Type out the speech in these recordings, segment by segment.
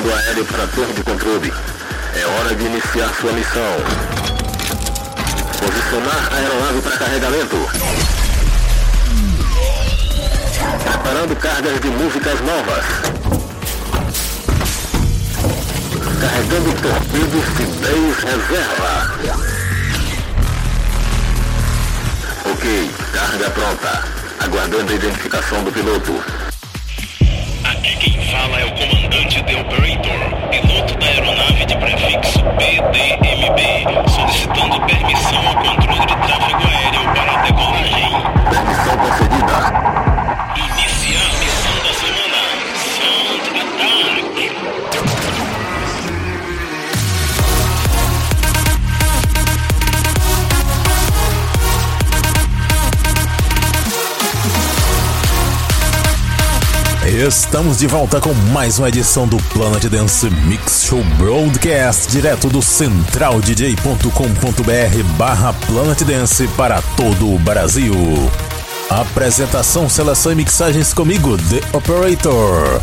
comando aéreo para a torre de controle. É hora de iniciar sua missão. Posicionar a aeronave para carregamento. Preparando cargas de músicas novas. Carregando torpedos de 10 reserva. Ok, carga pronta. Aguardando a identificação do piloto. Aqui quem fala é o comandante The Operator, piloto da aeronave de prefixo PDMB, solicitando permissão ao controle de tráfego aéreo para a decolagem. Permissão concedida. Iniciar a missão da semana. Sound Estamos de volta com mais uma edição do Planet Dance Mix Show Broadcast, direto do centraldj.com.br/Planet Dance para todo o Brasil. Apresentação, seleção e mixagens comigo, The Operator.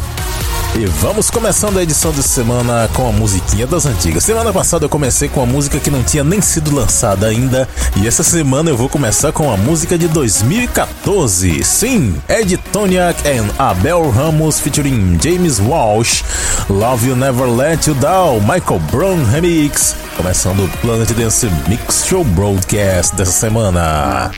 E vamos começando a edição de semana com a musiquinha das antigas. Semana passada eu comecei com a música que não tinha nem sido lançada ainda. E essa semana eu vou começar com a música de 2014. Sim, Ed Toniak and Abel Ramos featuring James Walsh. Love You Never Let You Down, Michael Brown Remix. Começando o Planet Dance Mix Show Broadcast dessa semana.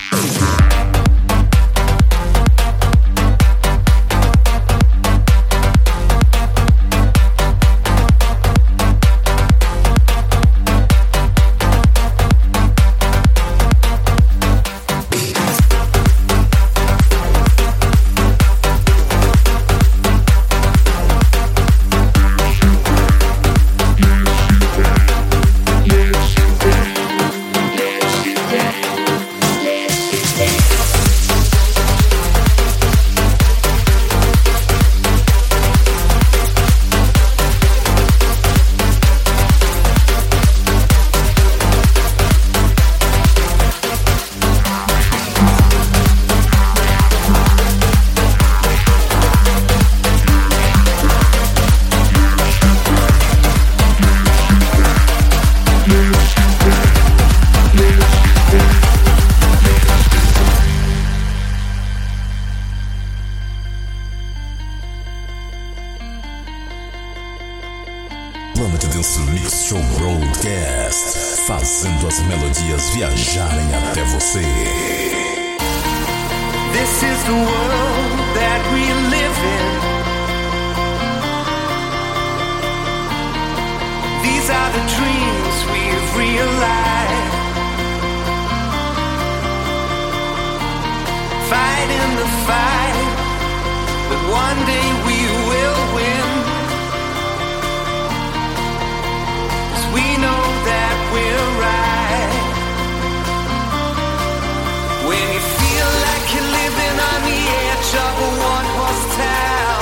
When you feel like you're living on the edge of a one-horse town,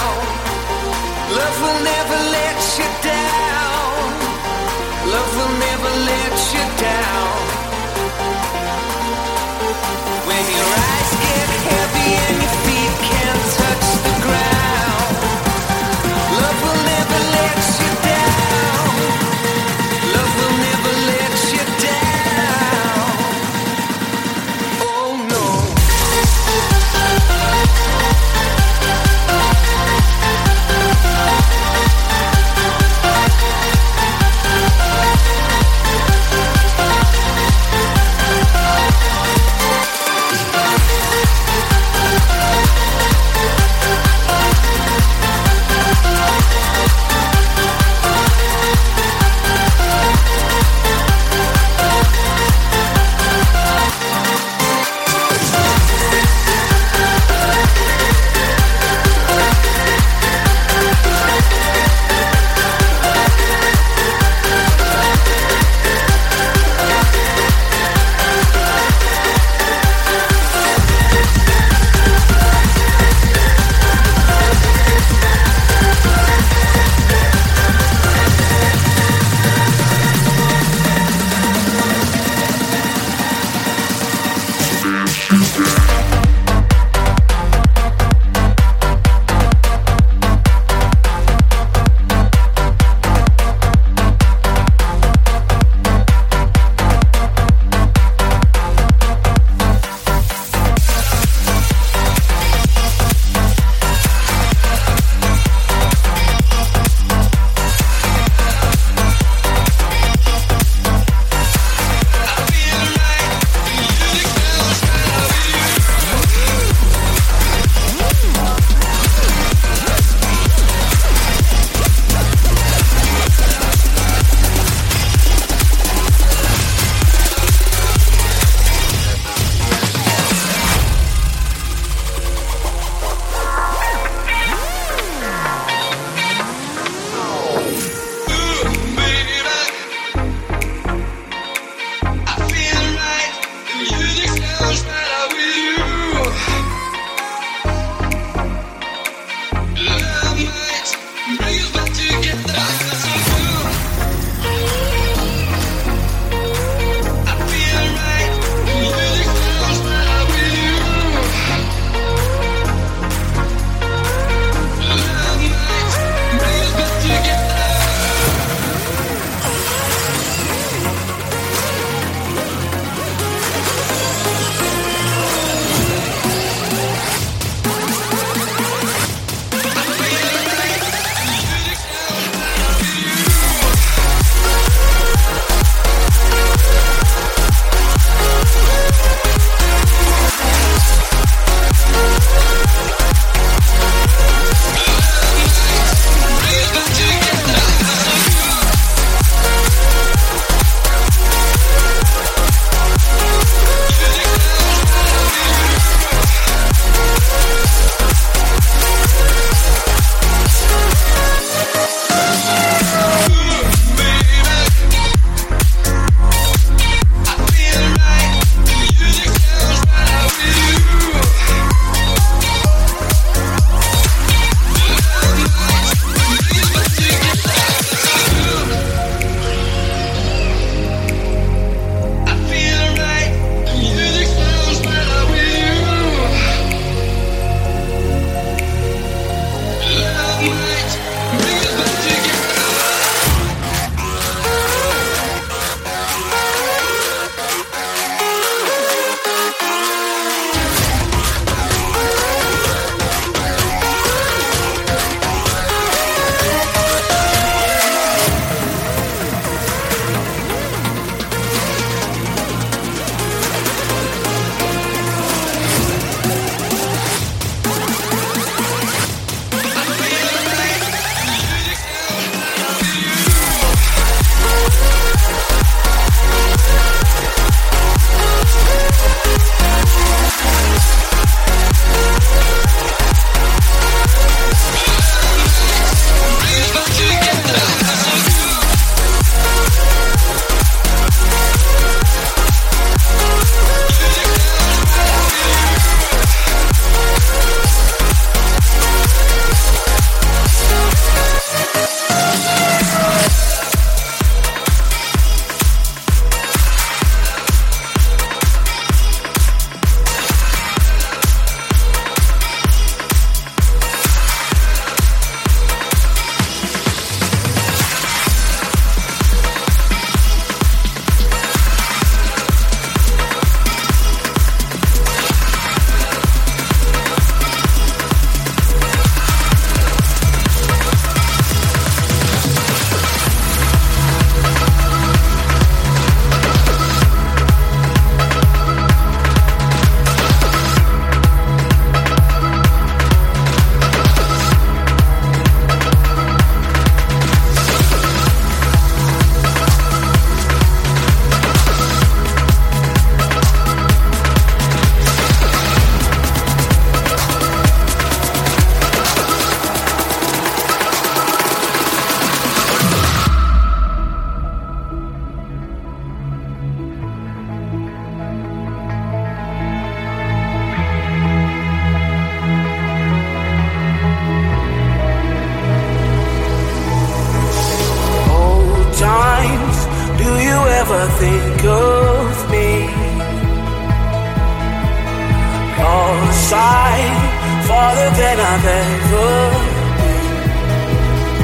farther than I've ever been.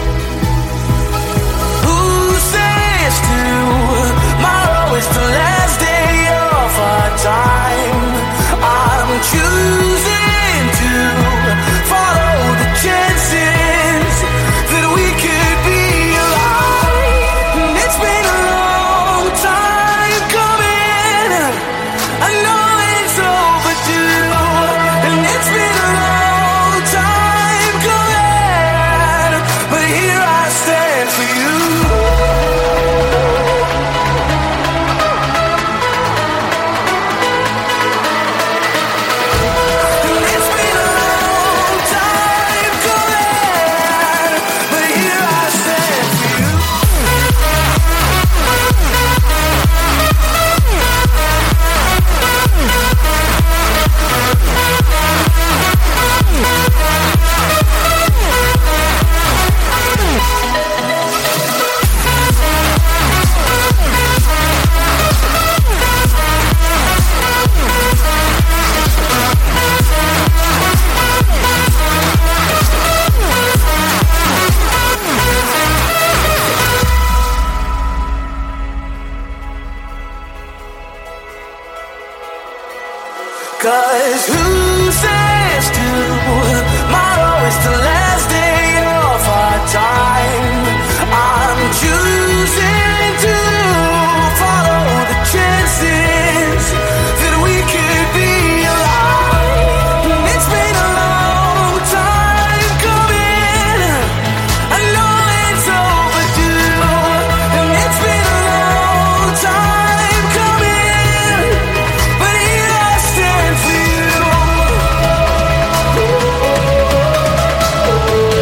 Who says tomorrow is the last day of our time? I'm choosing to follow the chances that we could be alive. And it's been a long time coming. I know it's overdue. And it's been a long time coming. But here I stand for you. Cause who says tomorrow is the last day of our time? I'm choosing to follow the chances that we could be alive. It's been a long time coming. I know it's overdue. And it's been a long time coming. But here I stand for you. Oh, here I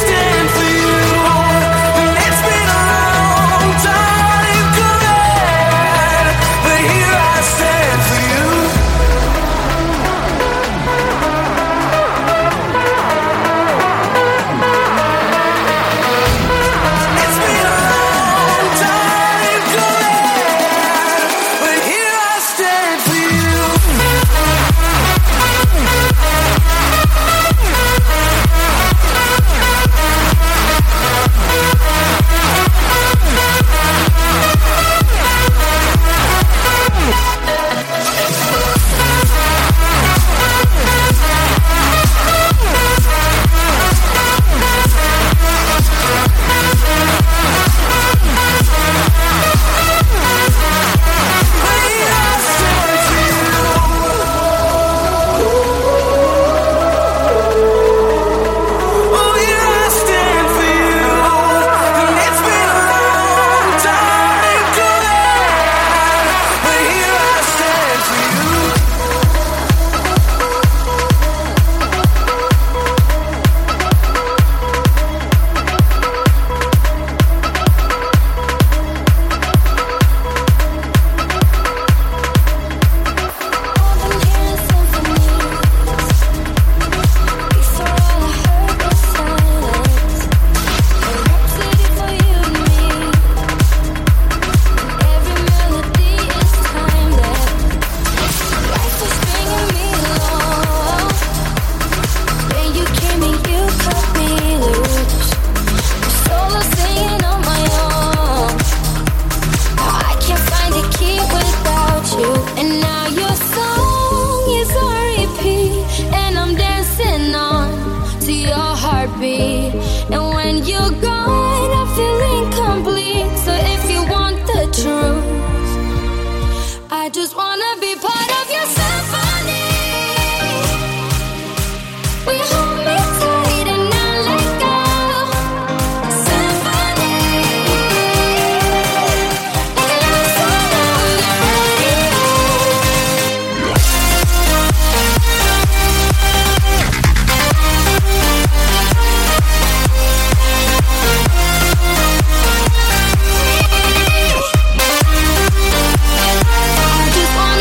stand for you. And it's been a long time coming. But here I stand for you. It's been a long time coming. But here I stand for you. Oh, here I stand for you. And it's been a long time coming. But here I stand for you. I just wanna be part of your symphony. We hold me tight and not let go. Symphony. Like a love song on the radio. I just wanna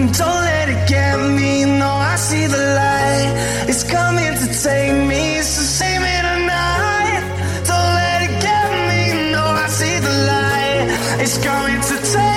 And don't let it get me, no, I see the light. It's coming to take me, so save me tonight. Don't let it get me, no, I see the light. It's coming to take me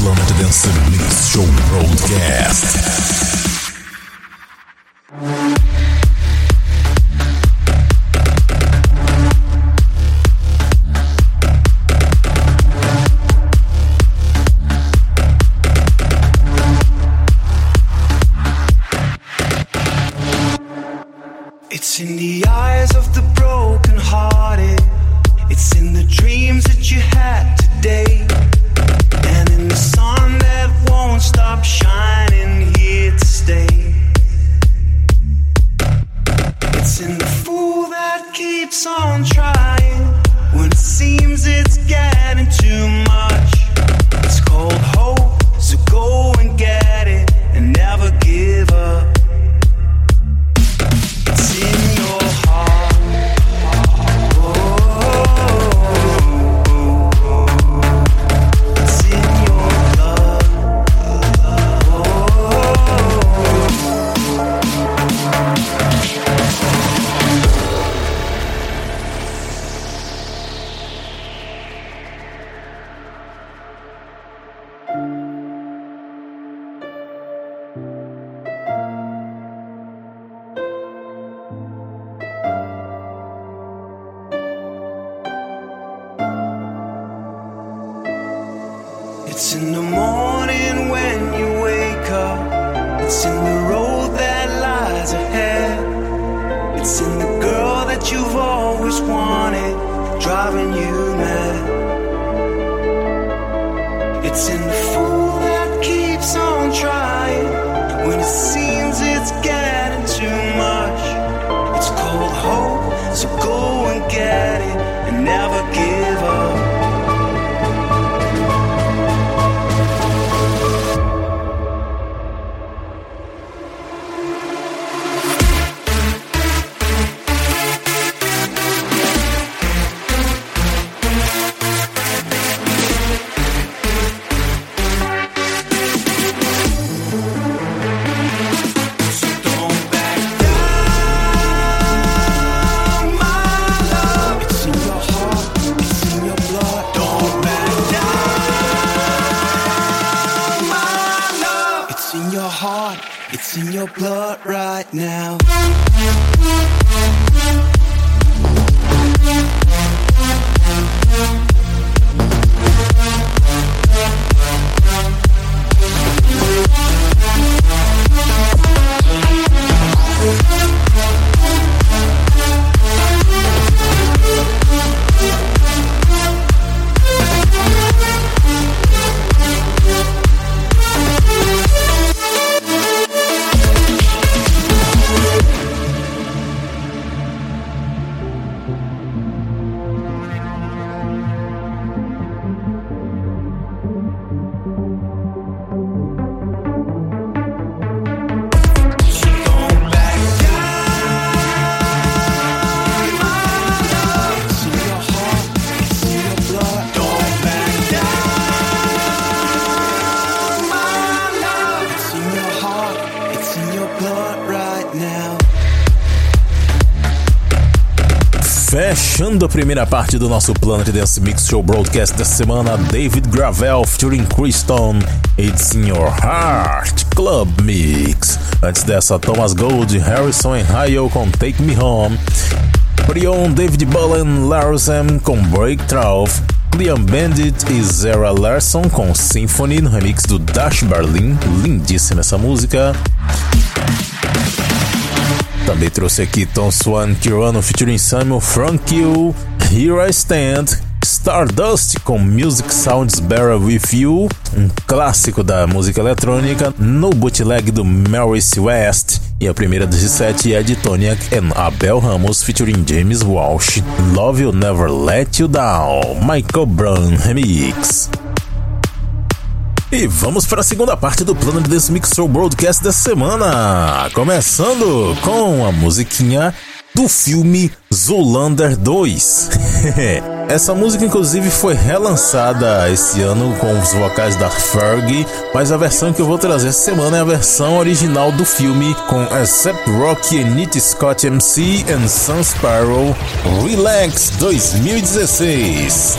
Planet Dance Mix Show Broadcast. Fechando a primeira parte do nosso Planet Dance Mix Show Broadcast da semana, David Gravel featuring Chris Stone, It's in Your Heart Club Mix. Antes dessa, Thomas Gold, Harrison e Hyo com Take Me Home. Quiriano, David Ballen, Larsen com Breakthrough. Liam Bandit e Zara Larson com Symphony no remix do Dash Berlin. Lindíssima essa música. Também trouxe aqui Tom Swan, Quiriano featuring Samuel Frank U, Here I Stand, Stardust com Music Sounds Better With You, um clássico da música eletrônica, no bootleg do Maurice West. E a primeira dos sete é de Toniak and Abel Ramos featuring James Walsh, Love You Never Let You Down, Michael Brown Remix. E vamos para a segunda parte do Planet Dance Mix Show Broadcast da semana, começando com a musiquinha do filme Zoolander 2. Essa música inclusive foi relançada esse ano com os vocais da Fergie, mas a versão que eu vou trazer essa semana é a versão original do filme, com Sepp Rocky, Nitty Scott MC e Sun Sparrow, Relax 2016.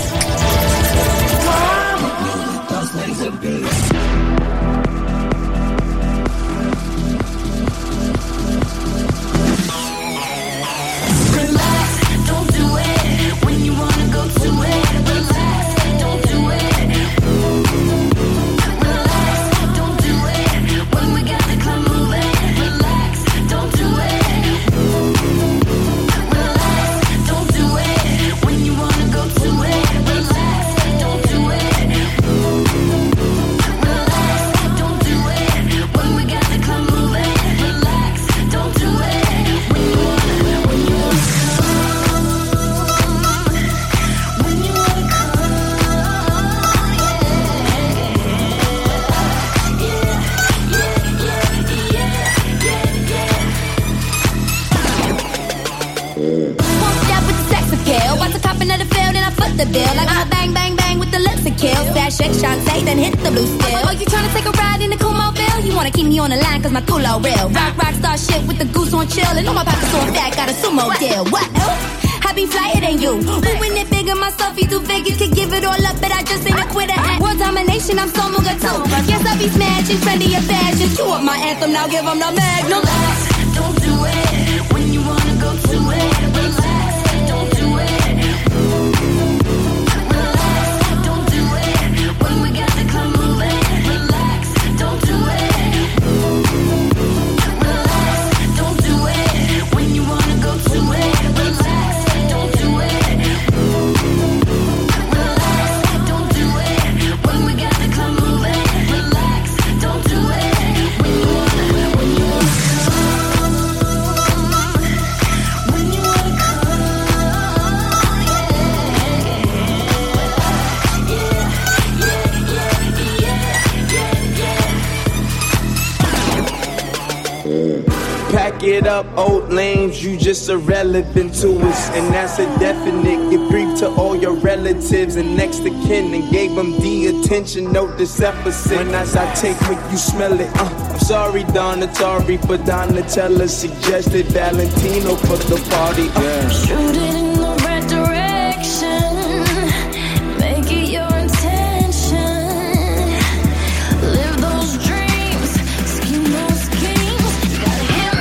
Now give them the magnum. Relax, don't do it. When you wanna go to it, relax, don't do it. Relax, don't do it. When we got the club moving, relax, don't do it. Relax, don't do it. When you wanna go to it, relax, don't do it. Relax, don't do it. When we got the club moving, relax, don't do it. Pack it up, old lames, you just irrelevant to us. And that's a definite, get brief to all your relatives and next to kin, and gave them the attention, no deficit. When as I take it, you smell it, I'm sorry, Donatari, but Donatella suggested Valentino for the party, Shoot it in the right direction, make it your intention, live those dreams, scheme those games, you gotta hit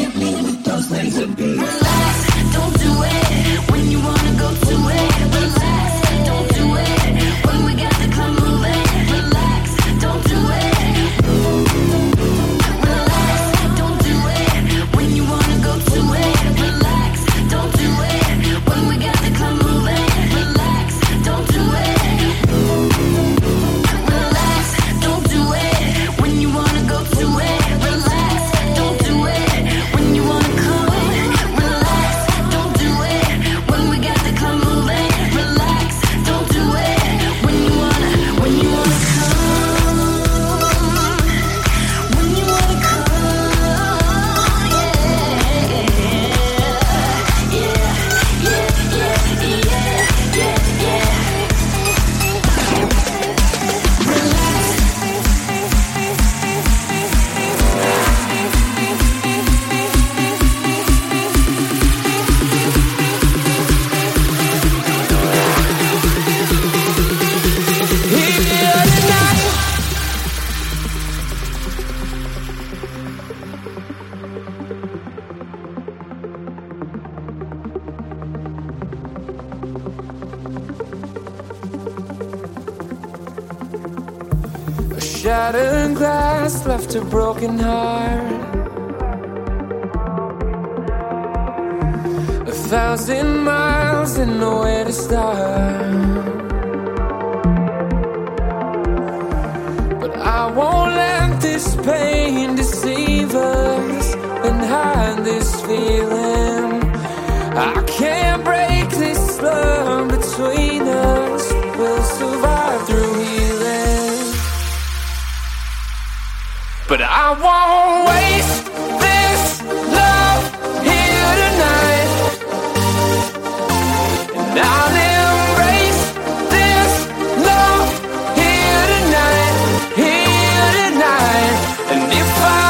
me, hit me with those things and be relax, don't do it, when you wanna go to it, relax, don't do it, when we got the club moving, relax, don't do it. When you wanna go to it, relax, don't do it. When you wanna come, Shattered glass left a broken heart. A 1,000 miles and nowhere to start. But I won't let this pain deceive us and hide this feeling. I can't break this love between us. We'll survive through healing. But I won't waste this love here tonight. And I'll embrace this love here tonight, and if I.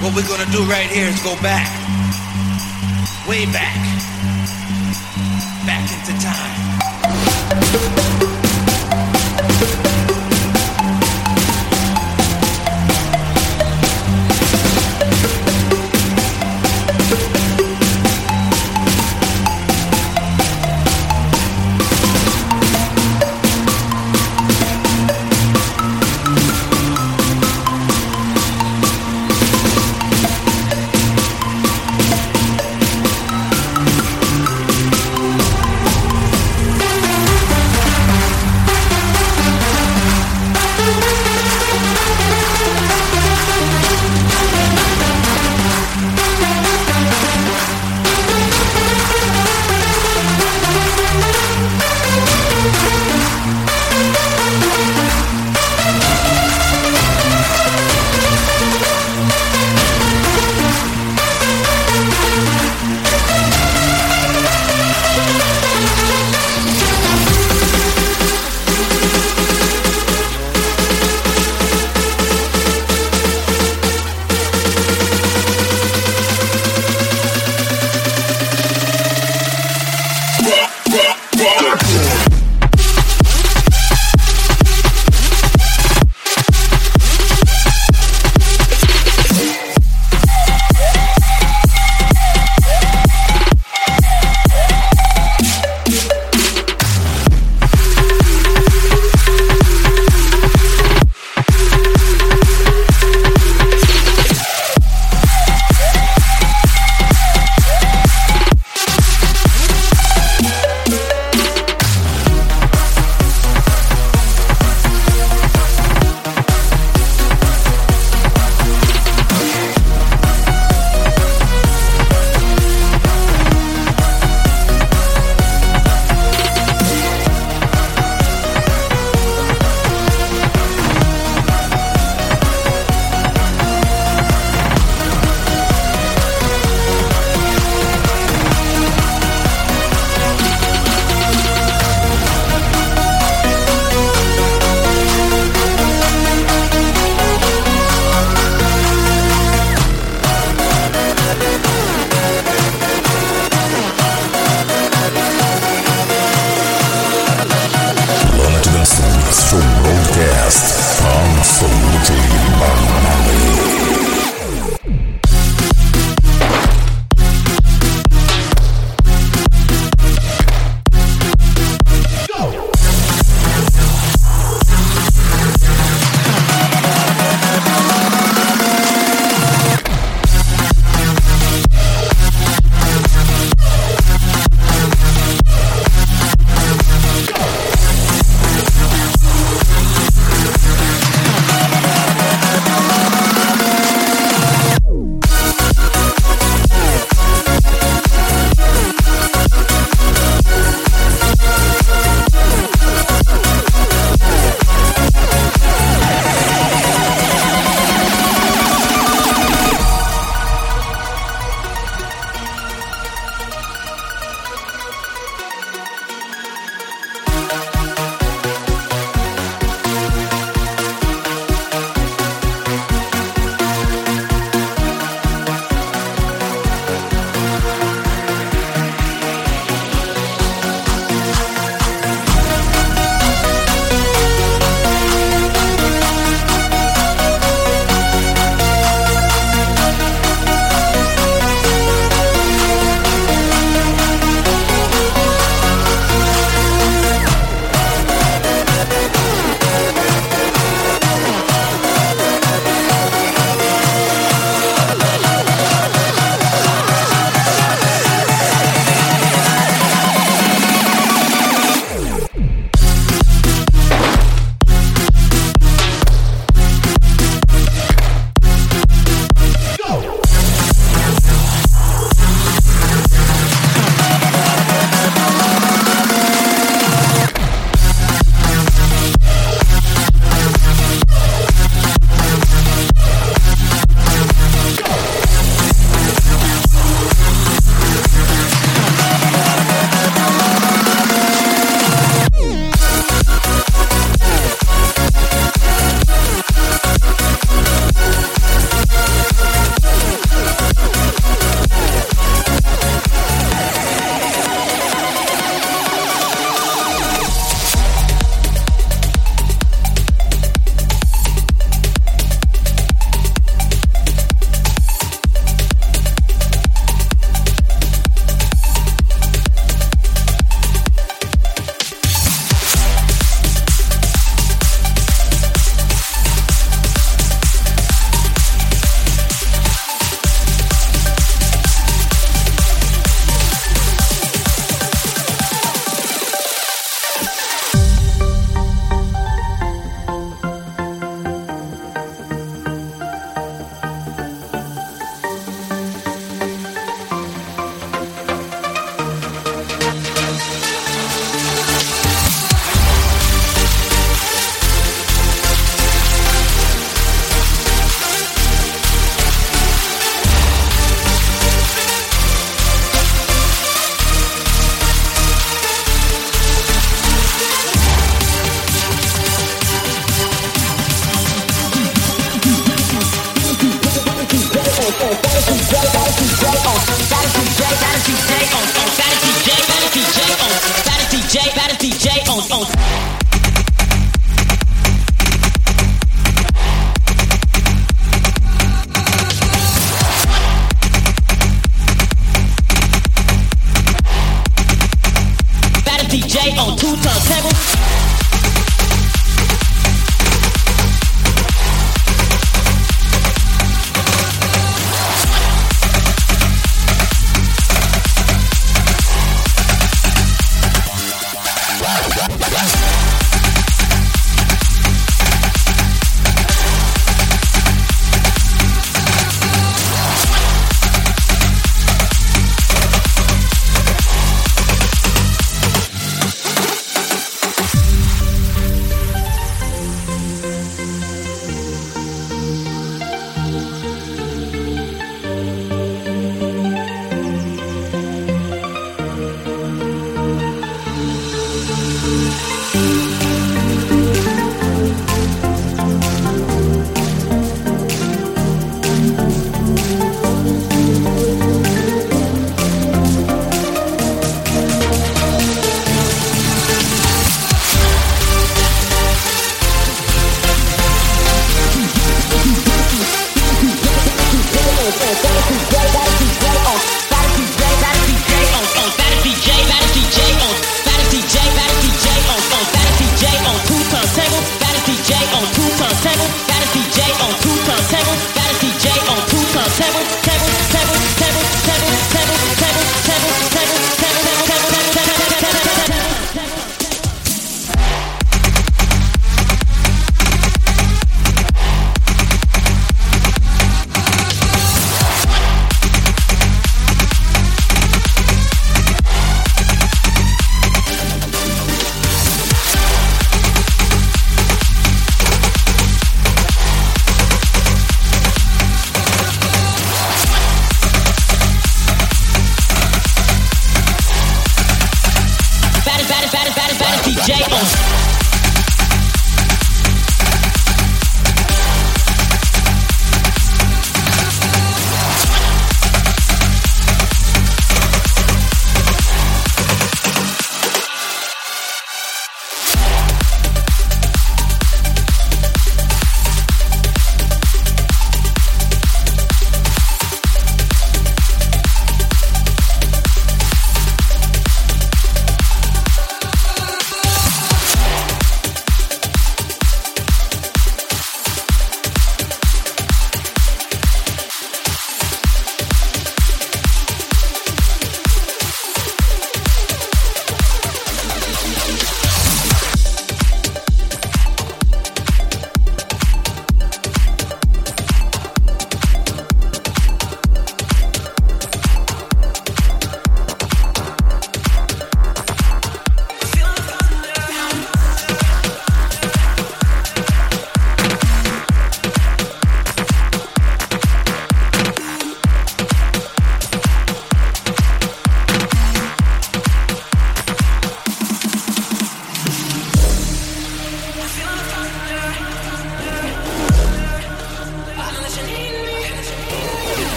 What we're gonna do right here is go back, way back, DJ on two turntable. Got a DJ on two turntable. Got a DJ on two turntable. Table, table, table, table, table, table, table, table, table, table, table, table.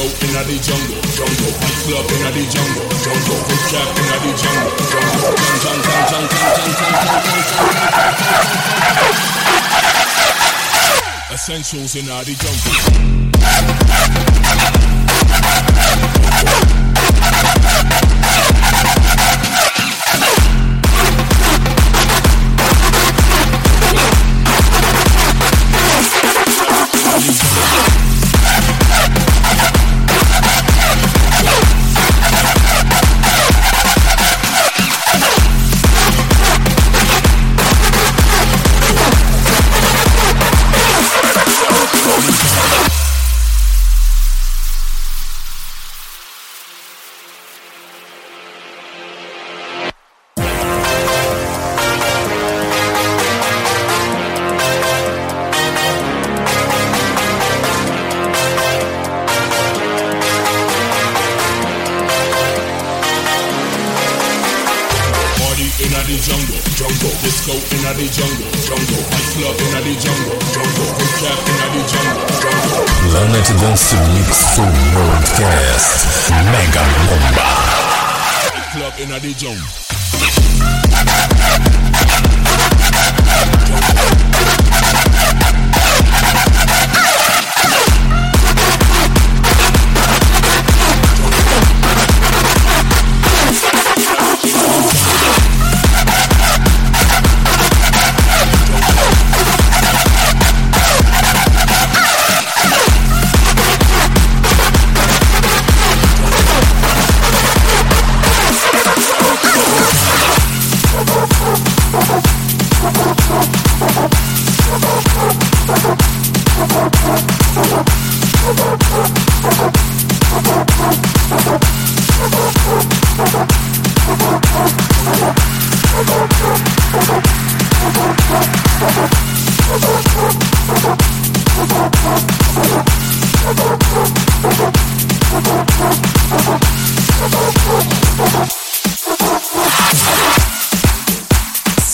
disco in the jungle, jungle. Beat club in the jungle, jungle. Big trap in the jungle, jungle. Essentials in the jungle. Planet Dance Mix Show Broadcast Mega Bomba. Club in the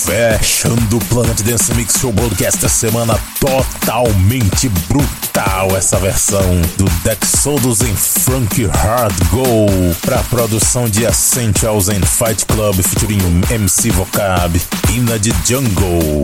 Fechando o Planet Dance Mix Show Broadcast da semana totalmente brutal. Essa versão do Dexodus em Frank Hard Go para a produção de Essentials and Fight Club featuring MC Vocab, Hina de Jungle.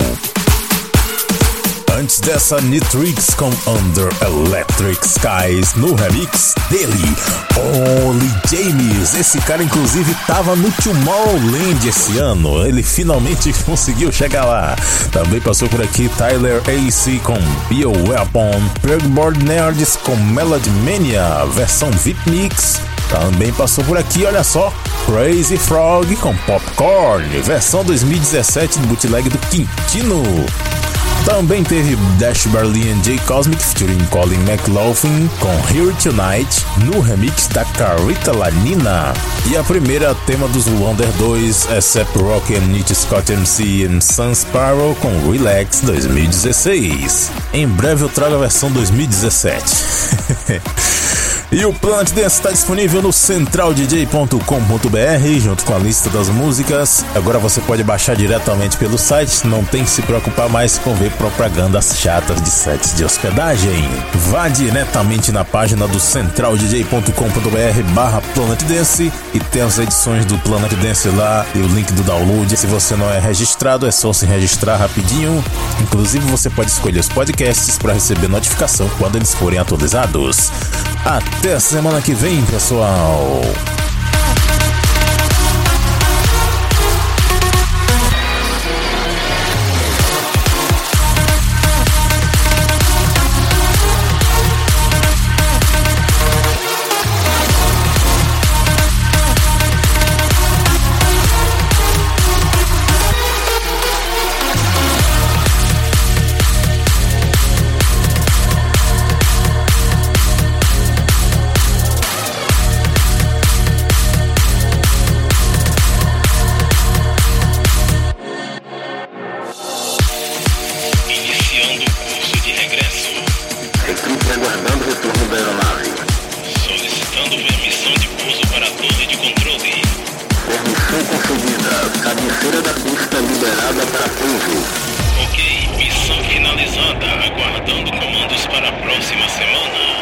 Antes dessa, Nitrix com Under Electric Skies no remix dele, Holy James. Esse cara inclusive estava no Tomorrowland esse ano, ele finalmente conseguiu chegar lá. Também passou por aqui Tyler Ace com Bioweapon, Pregboard Nerds com Melody Mania, versão VIP Mix. Também passou por aqui, olha só, Crazy Frog com Popcorn, versão 2017 do bootleg do Quintino. Também teve Dash Berlin J Cosmic featuring Colin McLaughlin com Here Tonight no remix da Carita Lanina. E a primeira tema do Zoolander 2 é Sepp Rocky and Nitty Scott MC em Sun Sparrow com Relax 2016. Em breve eu trago a versão 2017. E o Planet Dance está disponível no centraldj.com.br junto com a lista das músicas. Agora você pode baixar diretamente pelo site, não tem que se preocupar mais com ver propagandas chatas de sites de hospedagem. Vá diretamente na página do centraldj.com.br/Planet Dance e tem as edições do Planet Dance lá e o link do download. Se você não é registrado, é só se registrar rapidinho. Inclusive você pode escolher os podcasts para receber notificação quando eles forem atualizados. Até a semana que vem, pessoal! Ok, missão finalizada. Aguardando comandos para a próxima semana.